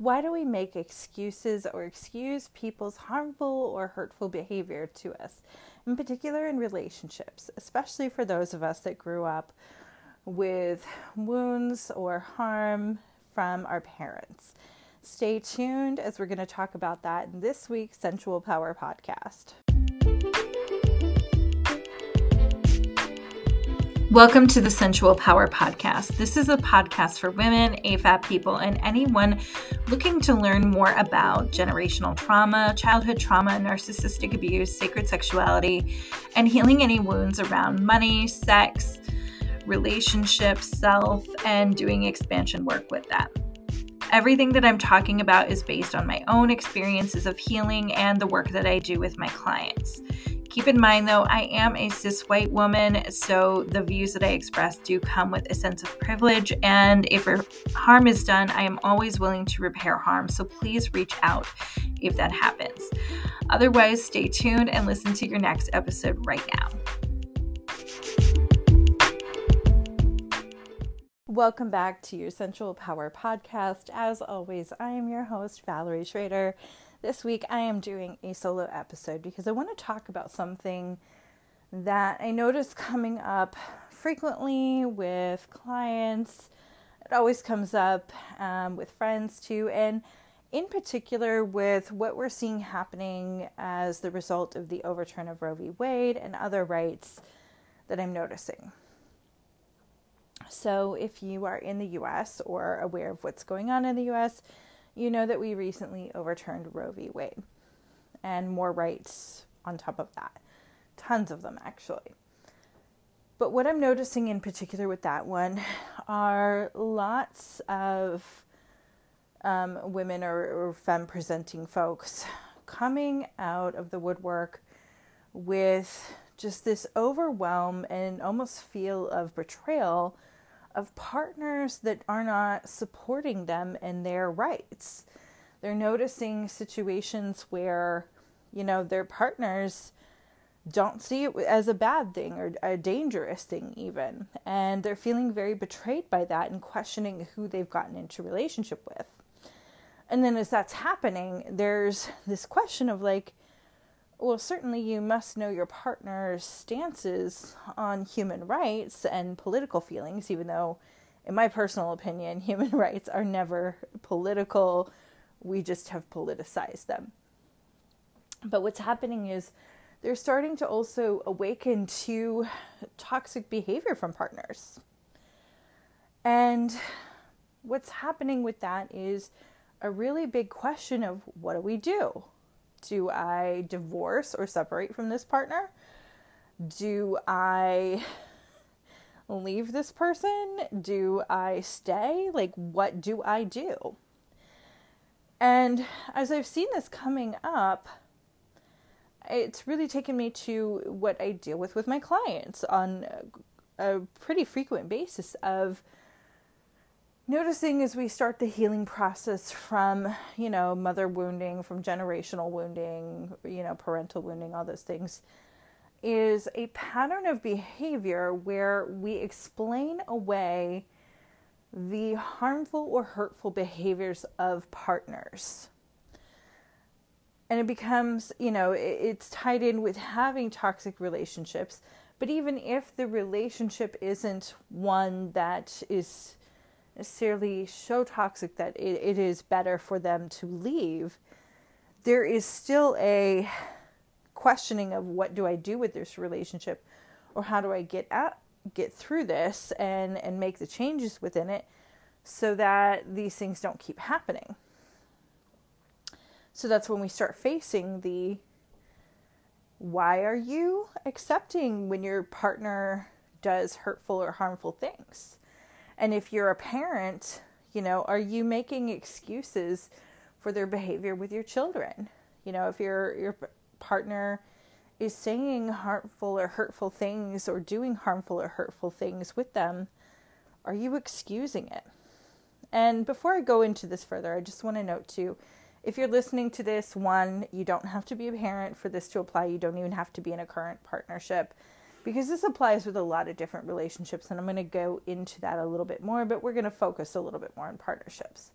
Why do we make excuses or excuse people's harmful or hurtful behavior to us, in particular in relationships, especially for those of us that grew up with wounds or harm from our parents? Stay tuned as we're going to talk about that in this week's Sensual Power Podcast. Welcome to the Sensual Power Podcast. This is a podcast for women, AFAB people, and anyone looking to learn more about generational trauma, childhood trauma, narcissistic abuse, sacred sexuality, and healing any wounds around money, sex, relationships, self, and doing expansion work with that. Everything that I'm talking about is based on my own experiences of healing and the work that I do with my clients. Keep in mind, though, I am a cis white woman, so the views that I express do come with a sense of privilege, and if harm is done, I am always willing to repair harm, so please reach out if that happens. Otherwise, stay tuned and listen to your next episode right now. Welcome back to your Sensual Power Podcast. As always, I am your host, Valerie Schrader. This week I am doing a solo episode because I want to talk about something that I notice coming up frequently with clients. It always comes up with friends too, and in particular with what we're seeing happening as the result of the overturn of Roe v. Wade and other rights that I'm noticing. So if you are in the U.S. or aware of what's going on in the U.S., you know that we recently overturned Roe v. Wade and more rights on top of that. Tons of them, actually. But what I'm noticing in particular with that one are lots of women or femme-presenting folks coming out of the woodwork with just this overwhelm and almost feel of betrayal of partners that are not supporting them in their rights. They're noticing situations where, you know, their partners don't see it as a bad thing or a dangerous thing even. And they're feeling very betrayed by that and questioning who they've gotten into relationship with. And then as that's happening, there's this question of like, well, certainly you must know your partner's stances on human rights and political feelings, even though, in my personal opinion, human rights are never political. We just have politicized them. But what's happening is they're starting to also awaken to toxic behavior from partners. And what's happening with that is a really big question of what do we do? Do I divorce or separate from this partner? Do I leave this person? Do I stay? Like, what do I do? And as I've seen this coming up, it's really taken me to what I deal with my clients on a pretty frequent basis of noticing as we start the healing process from, you know, mother wounding, from generational wounding, you know, parental wounding, all those things, is a pattern of behavior where we explain away the harmful or hurtful behaviors of partners. And it becomes, you know, it's tied in with having toxic relationships. But even if the relationship isn't one that is necessarily so toxic that it is better for them to leave, there is still a questioning of what do I do with this relationship, or how do I get through this and make the changes within it so that these things don't keep happening. So that's when we start facing the why are you accepting when your partner does hurtful or harmful things? And if you're a parent, you know, are you making excuses for their behavior with your children? You know, if your partner is saying harmful or hurtful things or doing harmful or hurtful things with them, are you excusing it? And before I go into this further, I just want to note too, if you're listening to this, one, you don't have to be a parent for this to apply. You don't even have to be in a current partnership, because this applies with a lot of different relationships, and I'm going to go into that a little bit more, but we're going to focus a little bit more on partnerships.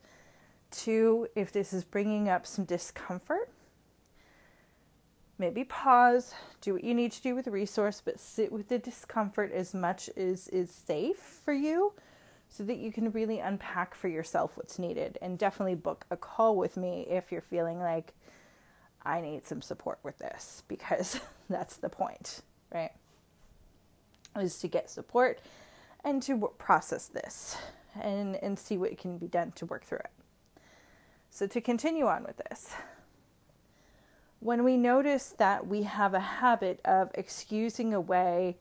Two, if this is bringing up some discomfort, maybe pause, do what you need to do with the resource, but sit with the discomfort as much as is safe for you so that you can really unpack for yourself what's needed. And definitely book a call with me if you're feeling like I need some support with this, because that's the point, right? Is to get support and to process this and see what can be done to work through it. So to continue on with this, when we notice that we have a habit of excusing away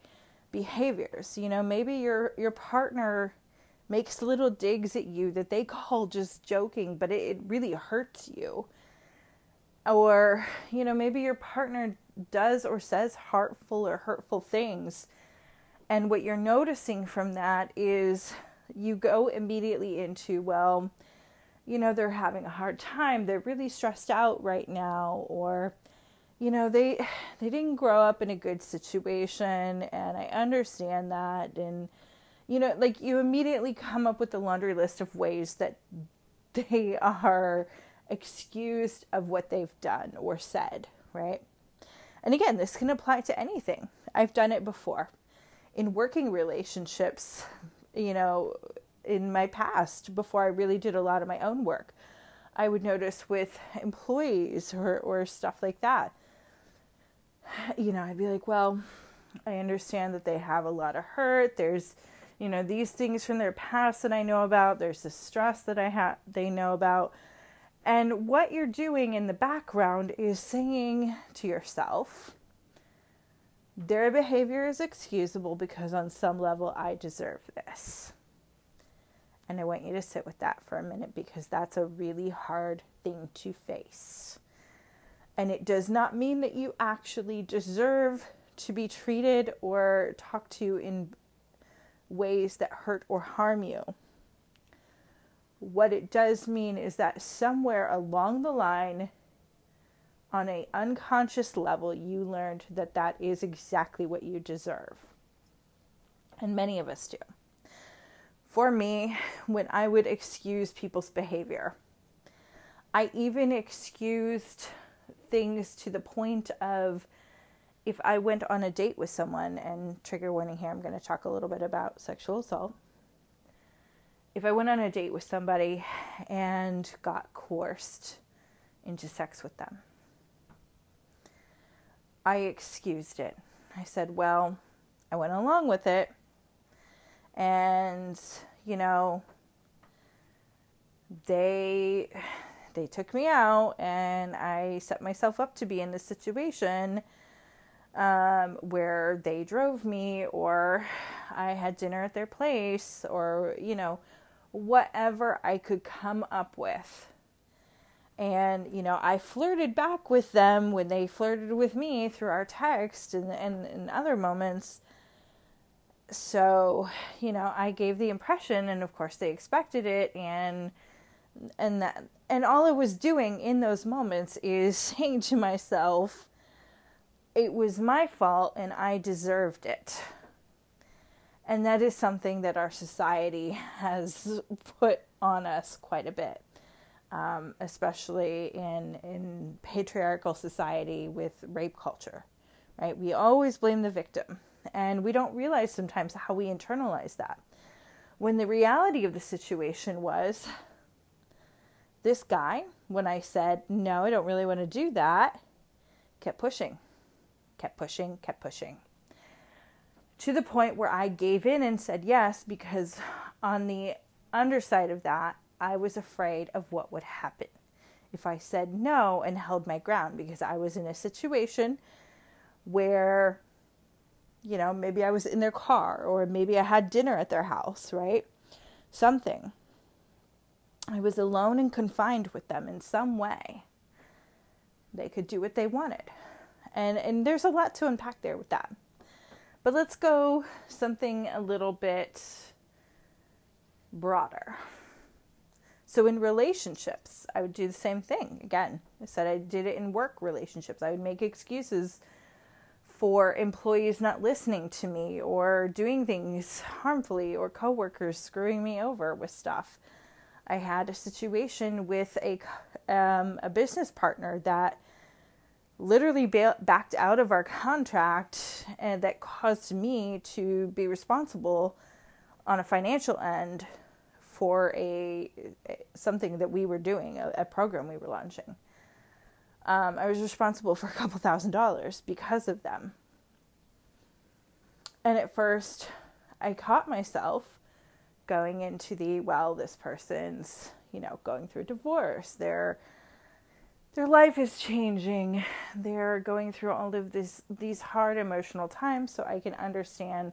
behaviors, you know, maybe your partner makes little digs at you that they call just joking, but it really hurts you. Or, you know, maybe your partner does or says harmful or hurtful things. And what you're noticing from that is you go immediately into, well, you know, they're having a hard time. They're really stressed out right now. Or, you know, they didn't grow up in a good situation. And I understand that. And, you know, like you immediately come up with the laundry list of ways that they are excused of what they've done or said, right? And again, this can apply to anything. I've done it before. In working relationships, you know, in my past, before I really did a lot of my own work, I would notice with employees or stuff like that, you know, I'd be like, well, I understand that they have a lot of hurt. There's, you know, these things from their past that I know about. There's the stress that they know about. And what you're doing in the background is saying to yourself, their behavior is excusable because on some level I deserve this. And I want you to sit with that for a minute, because that's a really hard thing to face. And it does not mean that you actually deserve to be treated or talked to in ways that hurt or harm you. What it does mean is that somewhere along the line, on an unconscious level, you learned that that is exactly what you deserve. And many of us do. For me, when I would excuse people's behavior, I even excused things to the point of, if I went on a date with someone, and trigger warning here, I'm going to talk a little bit about sexual assault. If I went on a date with somebody and got coerced into sex with them, I excused it. I said, well, I went along with it. And, you know, they took me out and I set myself up to be in this situation where they drove me, or I had dinner at their place, or, you know, whatever I could come up with. And, you know, I flirted back with them when they flirted with me through our text and other moments. So, you know, I gave the impression, and of course they expected it. And that, and all I was doing in those moments is saying to myself, it was my fault and I deserved it. And that is something that our society has put on us quite a bit. Especially in patriarchal society with rape culture, right? We always blame the victim, and we don't realize sometimes how we internalize that. When the reality of the situation was, this guy, when I said, no, I don't really want to do that, kept pushing, to the point where I gave in and said yes, because on the underside of that, I was afraid of what would happen if I said no and held my ground, because I was in a situation where, you know, maybe I was in their car, or maybe I had dinner at their house, right? Something. I was alone and confined with them in some way. They could do what they wanted. And there's a lot to unpack there with that. But let's go something a little bit broader. So in relationships, I would do the same thing. Again, I said I did it in work relationships. I would make excuses for employees not listening to me or doing things harmfully, or coworkers screwing me over with stuff. I had a situation with a business partner that literally backed out of our contract, and that caused me to be responsible on a financial end for something that we were doing, a program we were launching. I was responsible for a couple $1,000s because of them. And at first, I caught myself going into this person's, going through a divorce. Their life is changing. They're going through all of these hard emotional times, so I can understand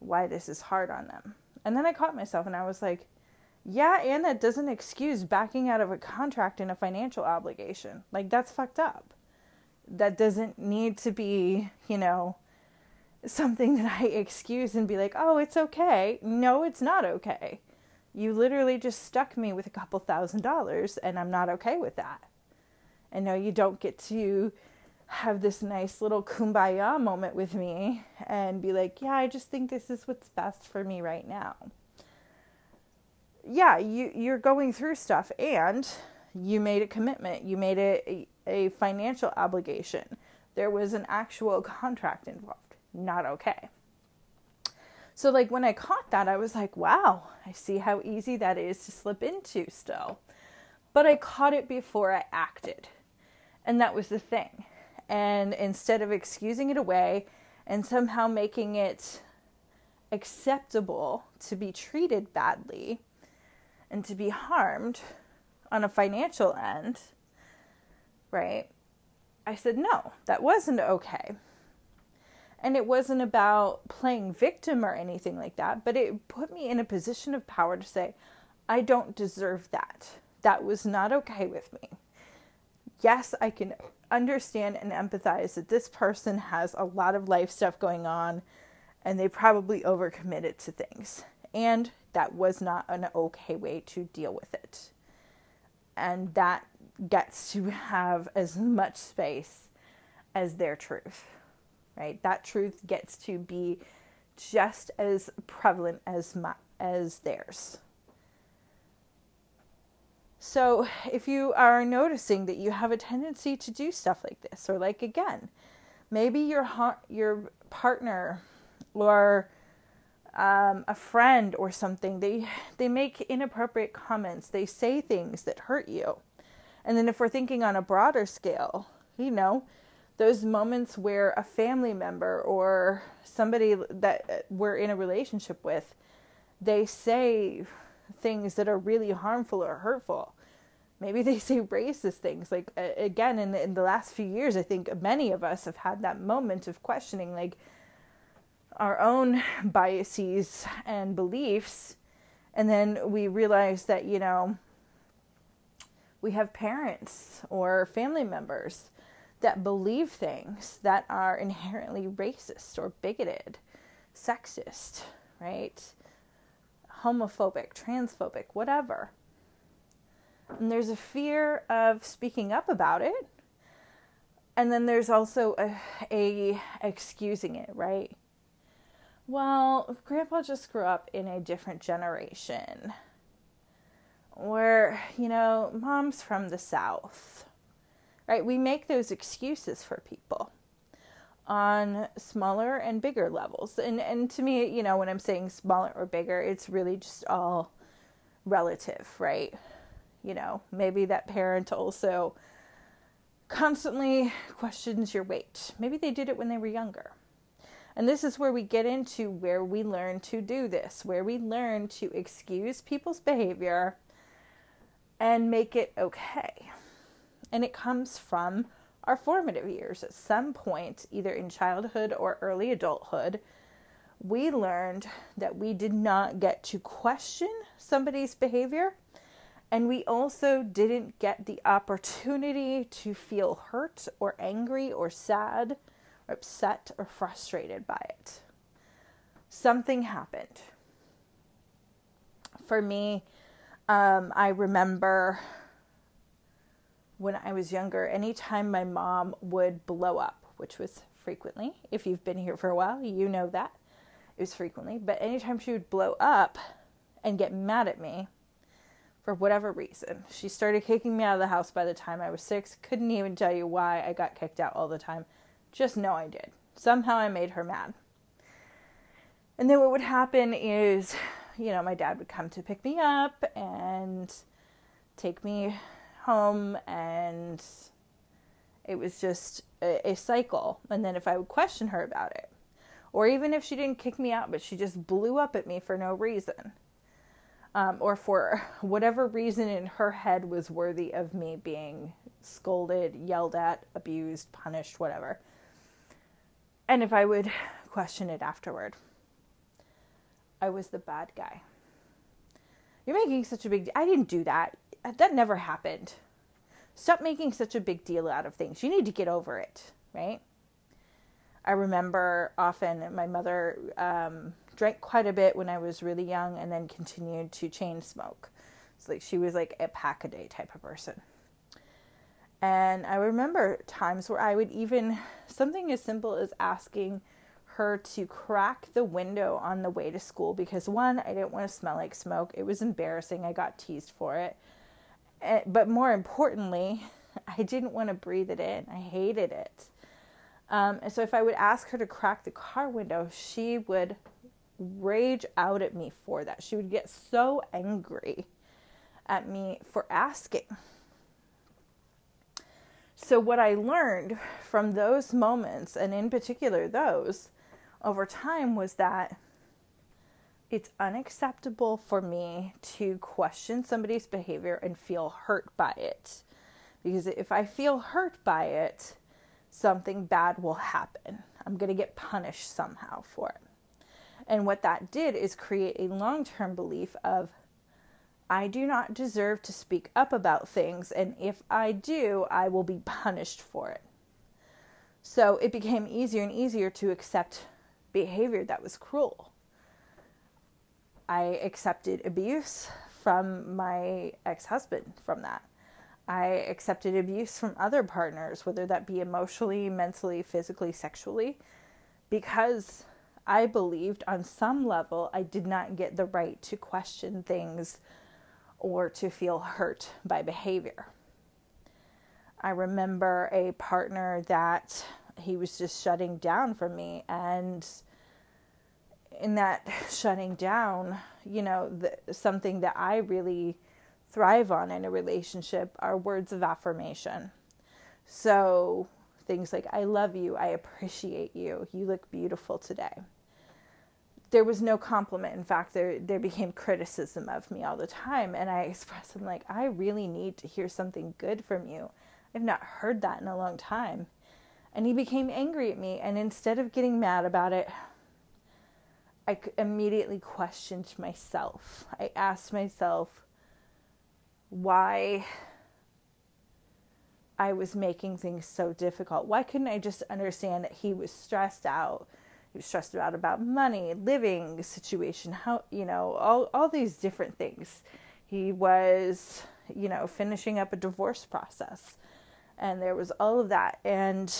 why this is hard on them. And then I caught myself and I was like, yeah, and that doesn't excuse backing out of a contract and a financial obligation. Like, that's fucked up. That doesn't need to be, something that I excuse and be like, oh, it's okay. No, it's not okay. You literally just stuck me with a couple $1,000, and I'm not okay with that. And no, you don't get to have this nice little kumbaya moment with me and be like, yeah, I just think this is what's best for me right now. Yeah, you're going through stuff, and you made a commitment. You made a financial obligation. There was an actual contract involved. Not okay. So when I caught that, I was like, wow, I see how easy that is to slip into still. But I caught it before I acted. And that was the thing. And instead of excusing it away and somehow making it acceptable to be treated badly and to be harmed on a financial end, right? I said, no, that wasn't okay. And it wasn't about playing victim or anything like that, but it put me in a position of power to say, I don't deserve that. That was not okay with me. Yes, I can understand and empathize that this person has a lot of life stuff going on, and they probably overcommitted to things. And that was not an okay way to deal with it. And that gets to have as much space as their truth, right? That truth gets to be just as prevalent as theirs. So if you are noticing that you have a tendency to do stuff like this, or again, maybe your partner or a friend or something, they make inappropriate comments. They say things that hurt you. And then if we're thinking on a broader scale, those moments where a family member or somebody that we're in a relationship with, they say things that are really harmful or hurtful. Maybe they say racist things. Again, in the last few years, I think many of us have had that moment of questioning, our own biases and beliefs. And then we realize that, we have parents or family members that believe things that are inherently racist or bigoted, sexist, right? Homophobic, transphobic, whatever. And there's a fear of speaking up about it. And then there's also a excusing it, right? Well, Grandpa just grew up in a different generation. Or, Mom's from the South. Right? We make those excuses for people on smaller and bigger levels. And to me, when I'm saying smaller or bigger, it's really just all relative, right? Maybe that parent also constantly questions your weight. Maybe they did it when they were younger. And this is where we get into where we learn to do this, where we learn to excuse people's behavior and make it okay. And it comes from our formative years. At some point, either in childhood or early adulthood, we learned that we did not get to question somebody's behavior. And we also didn't get the opportunity to feel hurt or angry or sad, upset or frustrated by it. Something happened. For me, I remember when I was younger, anytime my mom would blow up, which was frequently, if you've been here for a while, you know that it was frequently, but anytime she would blow up and get mad at me, for whatever reason. She started kicking me out of the house by the time I was 6. Couldn't even tell you why I got kicked out all the time. Just know I did. Somehow I made her mad. And then what would happen is, you know, my dad would come to pick me up and take me home, and it was just a cycle. And then if I would question her about it, or even if she didn't kick me out, but she just blew up at me for no reason, or for whatever reason in her head was worthy of me being scolded, yelled at, abused, punished, whatever. And if I would question it afterward, I was the bad guy. You're making such a big deal. I didn't do that. That never happened. Stop making such a big deal out of things. You need to get over it, right? I remember often my mother drank quite a bit when I was really young and then continued to chain smoke. It's like she was like a pack a day type of person. And I remember times where I would even, something as simple as asking her to crack the window on the way to school because, one, I didn't want to smell like smoke. It was embarrassing. I got teased for it. But more importantly, I didn't want to breathe it in. I hated it. And so if I would ask her to crack the car window, she would rage out at me for that. She would get so angry at me for asking. So what I learned from those moments, and in particular those, over time was that it's unacceptable for me to question somebody's behavior and feel hurt by it. Because if I feel hurt by it, something bad will happen. I'm going to get punished somehow for it. And what that did is create a long-term belief of, I do not deserve to speak up about things, and if I do, I will be punished for it. So it became easier and easier to accept behavior that was cruel. I accepted abuse from my ex-husband from that. I accepted abuse from other partners, whether that be emotionally, mentally, physically, sexually, because I believed on some level I did not get the right to question things or to feel hurt by behavior. I remember a partner that he was just shutting down from me, and in that shutting down, you know, something that I really thrive on in a relationship are words of affirmation. So things like, I love you, I appreciate you, you look beautiful today. There was no compliment. In fact, there became criticism of me all the time. And I expressed, I'm like, I really need to hear something good from you. I've not heard that in a long time. And he became angry at me. And instead of getting mad about it, I immediately questioned myself. I asked myself why I was making things so difficult. Why couldn't I just understand that he was stressed out? He was stressed out about money, living situation, how, you know, all these different things. He was, you know, finishing up a divorce process, and there was all of that. And,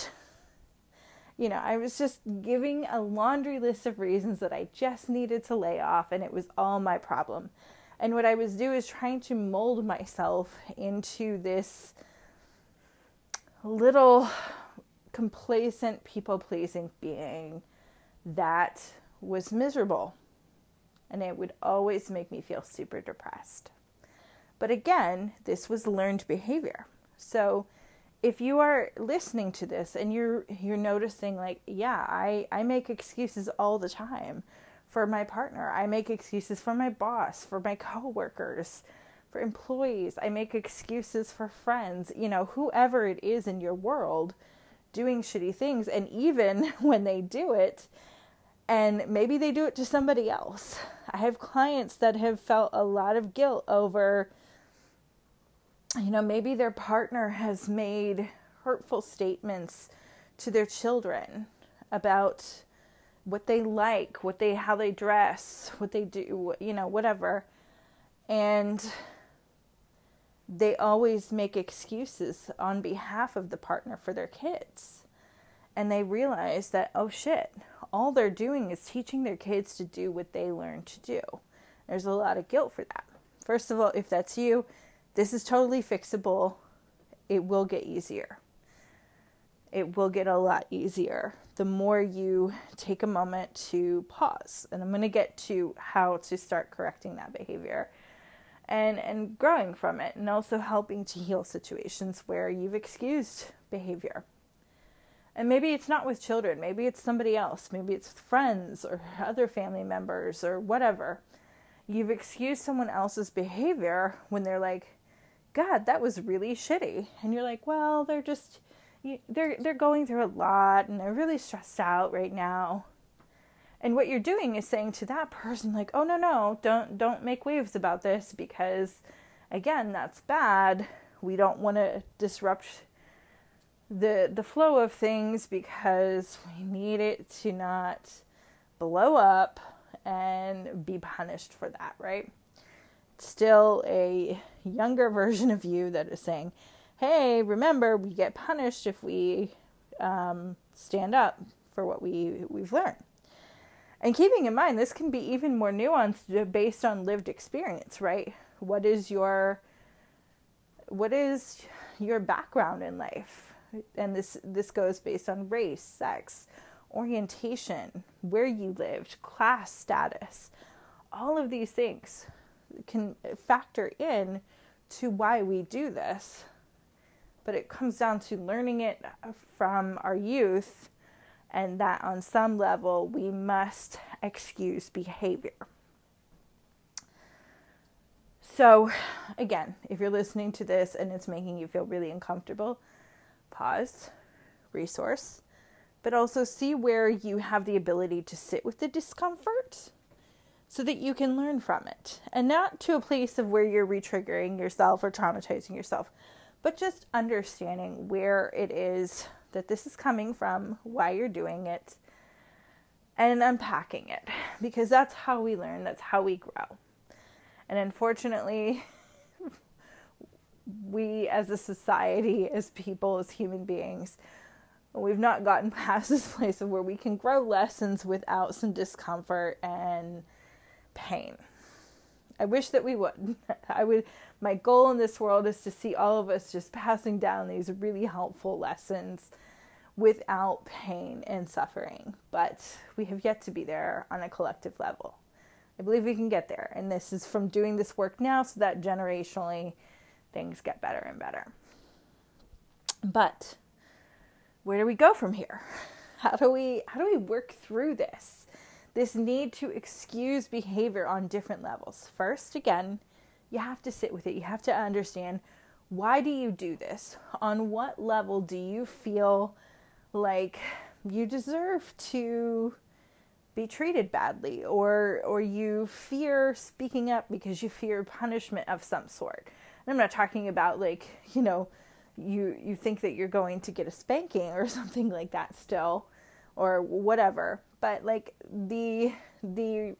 you know, I was just giving a laundry list of reasons that I just needed to lay off, and it was all my problem. And what I was doing is trying to mold myself into this little complacent, people-pleasing being that was miserable. And it would always make me feel super depressed. But again, this was learned behavior. So if you are listening to this and you're noticing like, yeah, I make excuses all the time for my partner. I make excuses for my boss, for my coworkers, for employees. I make excuses for friends, you know, whoever it is in your world doing shitty things. And even when they do it, and maybe they do it to somebody else. I have clients that have felt a lot of guilt over, you know, maybe their partner has made hurtful statements to their children about what they like, how they dress, what they do, you know, whatever. And they always make excuses on behalf of the partner for their kids. And they realize that, oh shit, all they're doing is teaching their kids to do what they learned to do. There's a lot of guilt for that. First of all, if that's you, this is totally fixable. It will get easier. It will get a lot easier the more you take a moment to pause. And I'm going to get to how to start correcting that behavior and growing from it, and also helping to heal situations where you've excused behavior. And maybe it's not with children. Maybe it's somebody else. Maybe it's with friends or other family members or whatever. You've excused someone else's behavior when they're like, God, that was really shitty. And you're like, well, they're going through a lot and they're really stressed out right now. And what you're doing is saying to that person, like, oh, no, don't make waves about this, because, again, that's bad. We don't want to disrupt the flow of things because we need it to not blow up and be punished for that, right? It's still a younger version of you that is saying, hey, remember, we get punished if we stand up for what we've learned. And keeping in mind, this can be even more nuanced based on lived experience, right? What is your background in life? And this goes based on race, sex, orientation, where you lived, class status. All of these things can factor in to why we do this. But it comes down to learning it from our youth, and that on some level we must excuse behavior. So again, if you're listening to this and it's making you feel really uncomfortable, pause, resource, but also see where you have the ability to sit with the discomfort so that you can learn from it, and not to a place of where you're re-triggering yourself or traumatizing yourself, but just understanding where it is that this is coming from, why you're doing it, and unpacking it. Because that's how we learn, that's how we grow. And unfortunately, we as a society, as people, as human beings, we've not gotten past this place of where we can grow lessons without some discomfort and pain. I wish that we would. My goal in this world is to see all of us just passing down these really helpful lessons without pain and suffering. But we have yet to be there on a collective level. I believe we can get there. And this is from doing this work now so that generationally things get better and better. But where do we go from here? How do we work through this? This need to excuse behavior on different levels. First, again, you have to sit with it. You have to understand, why do you do this? On what level do you feel like you deserve to be treated badly, or you fear speaking up because you fear punishment of some sort? And I'm not talking about like, you think that you're going to get a spanking or something like that still, or whatever. But like the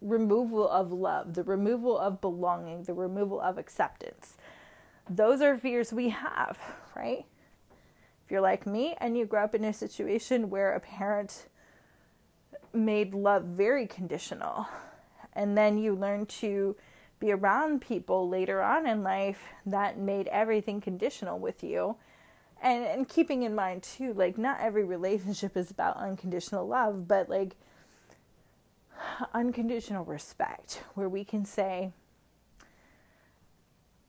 removal of love, the removal of belonging, the removal of acceptance. Those are fears we have, right? If you're like me and you grew up in a situation where a parent made love very conditional, and then you learn to be around people later on in life that made everything conditional with you. And keeping in mind too, like, not every relationship is about unconditional love, but like unconditional respect, where we can say,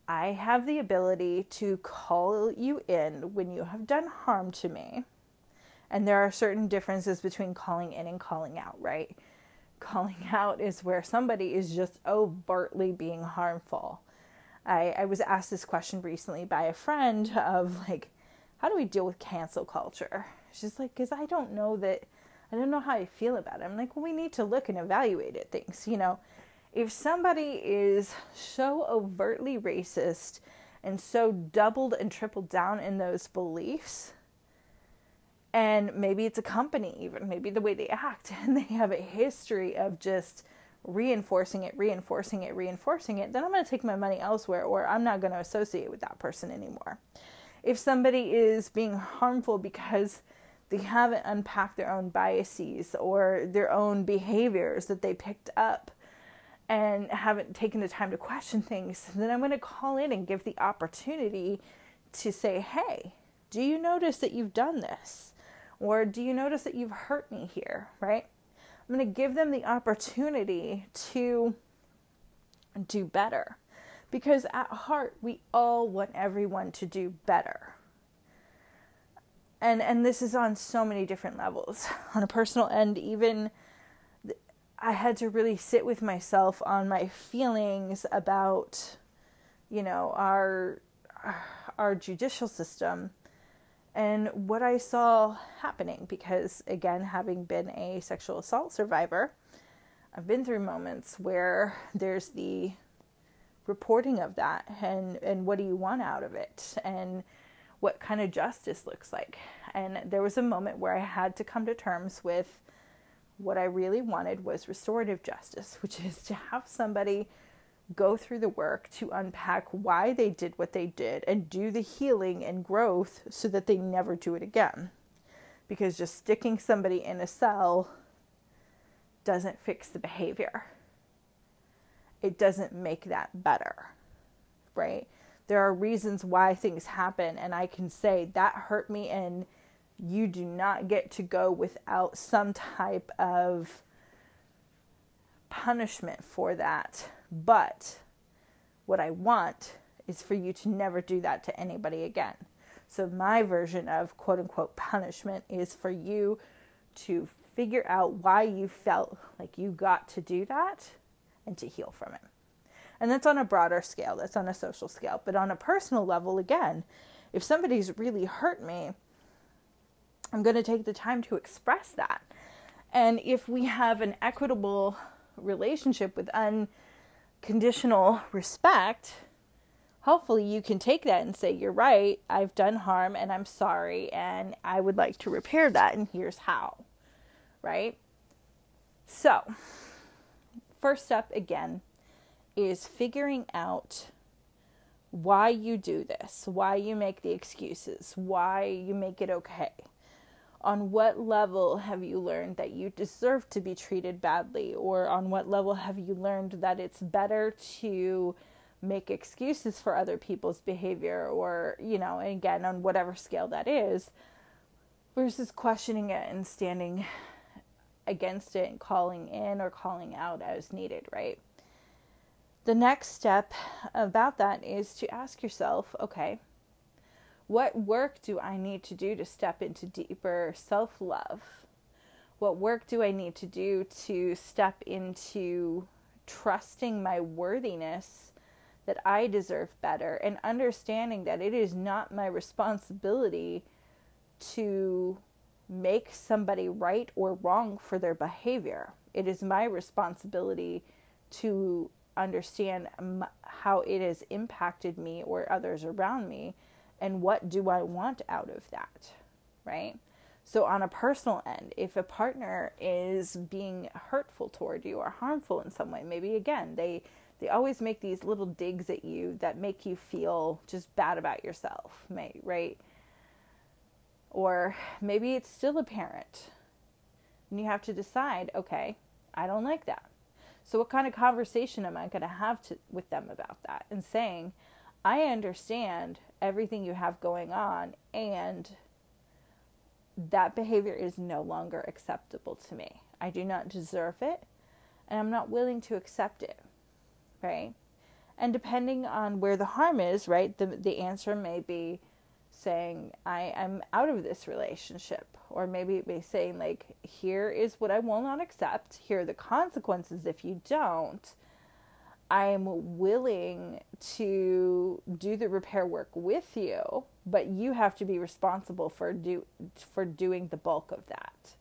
I have the ability to call you in when you have done harm to me. And there are certain differences between calling in and calling out, right? Calling out is where somebody is just overtly being harmful. I was asked this question recently by a friend of like, how do we deal with cancel culture? She's like, because I don't know how I feel about it. I'm like, well, we need to look and evaluate at things. If somebody is so overtly racist and so doubled and tripled down in those beliefs, and maybe it's a company even, maybe the way they act, and they have a history of just reinforcing it, then I'm going to take my money elsewhere, or I'm not going to associate with that person anymore. If somebody is being harmful because they haven't unpacked their own biases or their own behaviors that they picked up, and haven't taken the time to question things, then I'm going to call in and give the opportunity to say, hey, do you notice that you've done this? Or do you notice that you've hurt me here, right? I'm going to give them the opportunity to do better. Because at heart, we all want everyone to do better. And this is on so many different levels. On a personal end, even I had to really sit with myself on my feelings about, you know, our judicial system and what I saw happening. Because, again, having been a sexual assault survivor, I've been through moments where there's the reporting of that and what do you want out of it and what kind of justice looks like. And there was a moment where I had to come to terms with what I really wanted was restorative justice, which is to have somebody go through the work to unpack why they did what they did and do the healing and growth so that they never do it again. Because just sticking somebody in a cell doesn't fix the behavior. It doesn't make that better, right? There are reasons why things happen, and I can say that hurt me, and you do not get to go without some type of punishment for that. But what I want is for you to never do that to anybody again. So my version of quote unquote punishment is for you to figure out why you felt like you got to do that and to heal from it. And that's on a broader scale, that's on a social scale. But on a personal level, again, if somebody's really hurt me, I'm going to take the time to express that. And if we have an equitable relationship with unconditional respect, hopefully you can take that and say, you're right, I've done harm and I'm sorry and I would like to repair that and here's how, right? So, first step again is figuring out why you do this, why you make the excuses, why you make it okay. On what level have you learned that you deserve to be treated badly, or on what level have you learned that it's better to make excuses for other people's behavior, or, you know, and again, on whatever scale that is, versus questioning it and standing against it and calling in or calling out as needed, right? The next step about that is to ask yourself, okay, what work do I need to do to step into deeper self-love? What work do I need to do to step into trusting my worthiness, that I deserve better, and understanding that it is not my responsibility to make somebody right or wrong for their behavior. It is my responsibility to understand how it has impacted me or others around me, and what do I want out of that, right? So on a personal end, if a partner is being hurtful toward you or harmful in some way, maybe again, they always make these little digs at you that make you feel just bad about yourself, right? Or maybe it's still a parent and you have to decide, okay, I don't like that. So what kind of conversation am I going to have with them about that? And saying, I understand everything you have going on and that behavior is no longer acceptable to me. I do not deserve it and I'm not willing to accept it, right? And depending on where the harm is, right, the answer may be saying, I am out of this relationship. Or maybe it may be saying, like, here is what I will not accept. Here are the consequences if you don't. I am willing to do the repair work with you, but you have to be responsible for doing the bulk of that.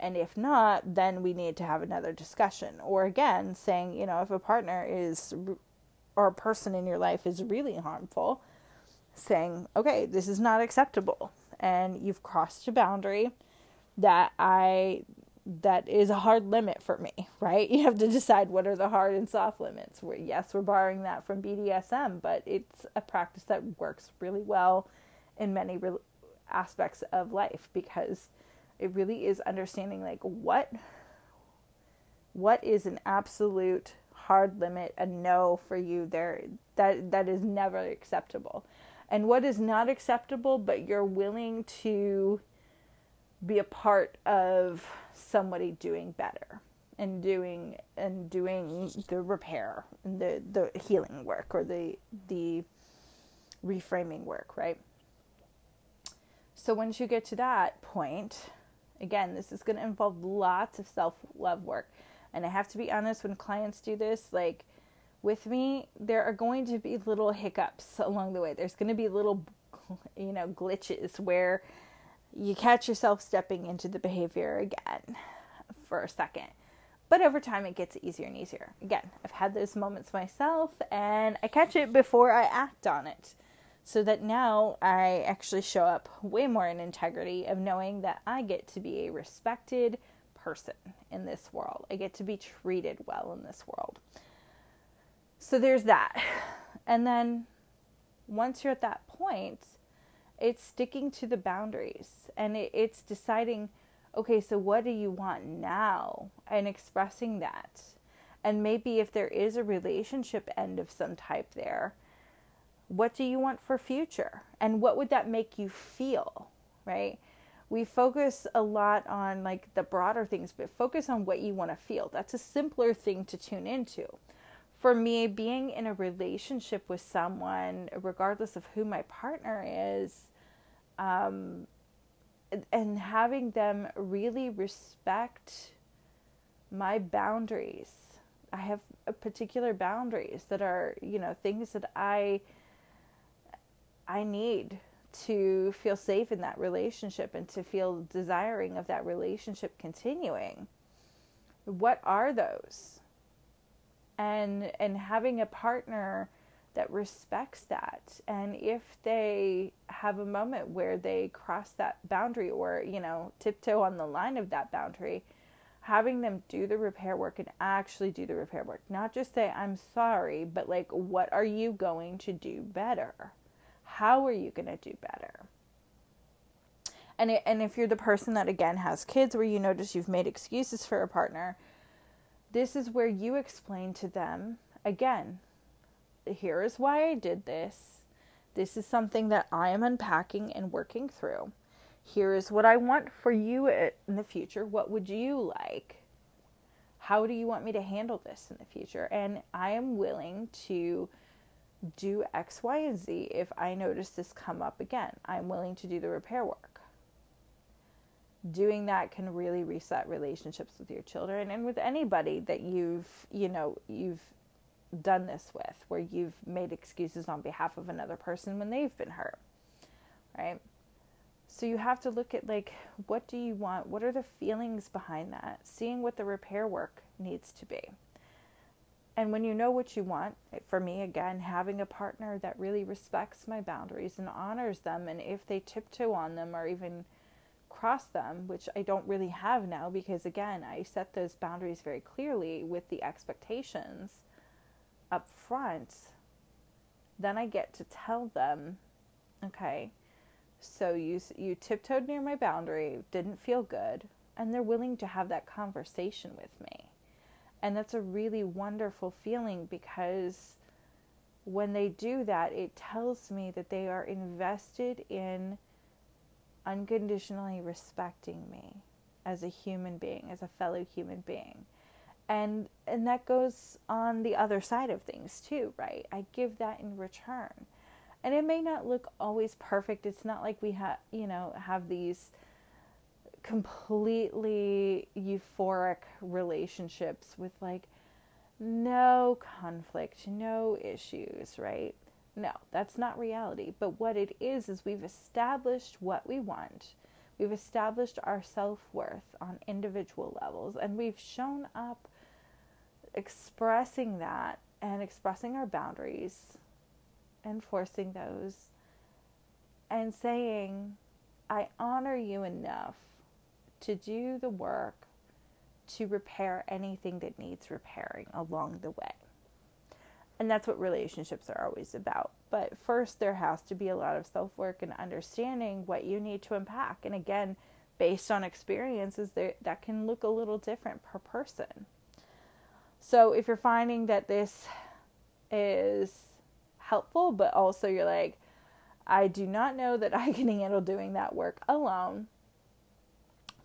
And if not, then we need to have another discussion. Or again, saying, you know, if a partner is, or a person in your life is really harmful, saying, okay, this is not acceptable and you've crossed a boundary that is a hard limit for me, right? You have to decide what are the hard and soft limits. We're borrowing that from BDSM, but it's a practice that works really well in many aspects of life, because it really is understanding, like, what is an absolute hard limit, a no for you there. That is never acceptable. And what is not acceptable, but you're willing to be a part of somebody doing better and doing the repair and the healing work, or the reframing work, right? So once you get to that point, again, this is going to involve lots of self-love work. And I have to be honest, when clients do this, like with me, there are going to be little hiccups along the way. There's going to be little, glitches where you catch yourself stepping into the behavior again for a second. But over time, it gets easier and easier. Again, I've had those moments myself, and I catch it before I act on it. So that now I actually show up way more in integrity of knowing that I get to be a respected person in this world. I get to be treated well in this world. So there's that. And then once you're at that point, it's sticking to the boundaries, and it's deciding, okay, so what do you want now? And expressing that. And maybe if there is a relationship end of some type there, what do you want for future? And what would that make you feel, right? We focus a lot on like the broader things, but focus on what you want to feel. That's a simpler thing to tune into. For me, being in a relationship with someone, regardless of who my partner is, and having them really respect my boundaries. I have particular boundaries that are, things that I need to feel safe in that relationship and to feel desiring of that relationship continuing. What are those? And having a partner that respects that. And if they have a moment where they cross that boundary or, tiptoe on the line of that boundary, having them do the repair work and actually do the repair work. Not just say, I'm sorry, but like, what are you going to do better? How are you going to do better? And if you're the person that, again, has kids where you notice you've made excuses for a partner, this is where you explain to them, again, here is why I did this. This is something that I am unpacking and working through. Here is what I want for you in the future. What would you like? How do you want me to handle this in the future? And I am willing to do X, Y, and Z if I notice this come up again. I'm willing to do the repair work. Doing that can really reset relationships with your children and with anybody that you've done this with, where you've made excuses on behalf of another person when they've been hurt, right? So you have to look at, like, what do you want? What are the feelings behind that? Seeing what the repair work needs to be. And when you know what you want, for me, again, having a partner that really respects my boundaries and honors them, and if they tiptoe on them or even cross them, which I don't really have now because, again, I set those boundaries very clearly with the expectations up front, then I get to tell them, okay, so you tiptoed near my boundary, didn't feel good, and they're willing to have that conversation with me. And that's a really wonderful feeling, because when they do that, it tells me that they are invested in unconditionally respecting me as a human being, as a fellow human being. And that goes on the other side of things too, right? I give that in return. And it may not look always perfect. It's not like we have these completely euphoric relationships with like no conflict, no issues, right? No, that's not reality. But what it is we've established what we want. We've established our self-worth on individual levels, and we've shown up expressing that and expressing our boundaries, enforcing those, and saying, I honor you enough to do the work to repair anything that needs repairing along the way. And that's what relationships are always about. But first, there has to be a lot of self-work and understanding what you need to unpack. And again, based on experiences, that can look a little different per person. So if you're finding that this is helpful, but also you're like, I do not know that I can handle doing that work alone,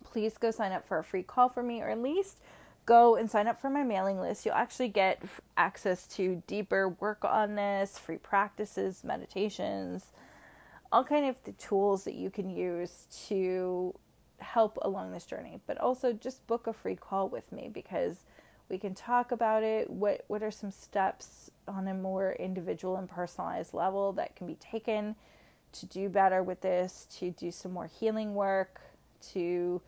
please go sign up for a free call for me, or at least go and sign up for my mailing list. You'll actually get access to deeper work on this, free practices, meditations, all kind of the tools that you can use to help along this journey. But also just book a free call with me, because we can talk about it. What are some steps on a more individual and personalized level that can be taken to do better with this, to do some more healing work, to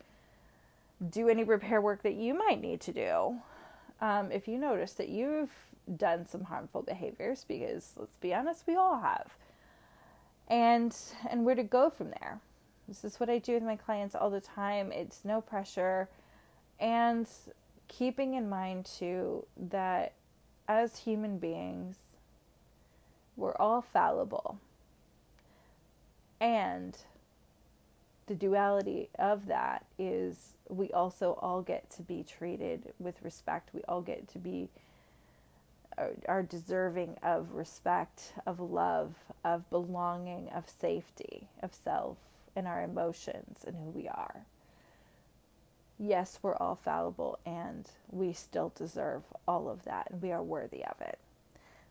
do any repair work that you might need to do. If you notice that you've done some harmful behaviors, because let's be honest, we all have. And where to go from there. This is what I do with my clients all the time. It's no pressure. And keeping in mind too that as human beings, we're all fallible. And the duality of that is we also all get to be treated with respect. We all get to be, are deserving of respect, of love, of belonging, of safety, of self, and our emotions and who we are. Yes, we're all fallible and we still deserve all of that, and we are worthy of it.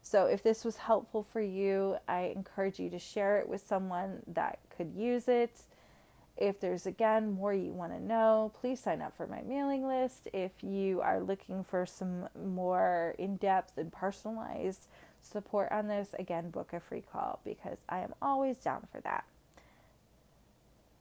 So if this was helpful for you, I encourage you to share it with someone that could use it. If there's, again, more you want to know, please sign up for my mailing list. If you are looking for some more in-depth and personalized support on this, again, book a free call, because I am always down for that.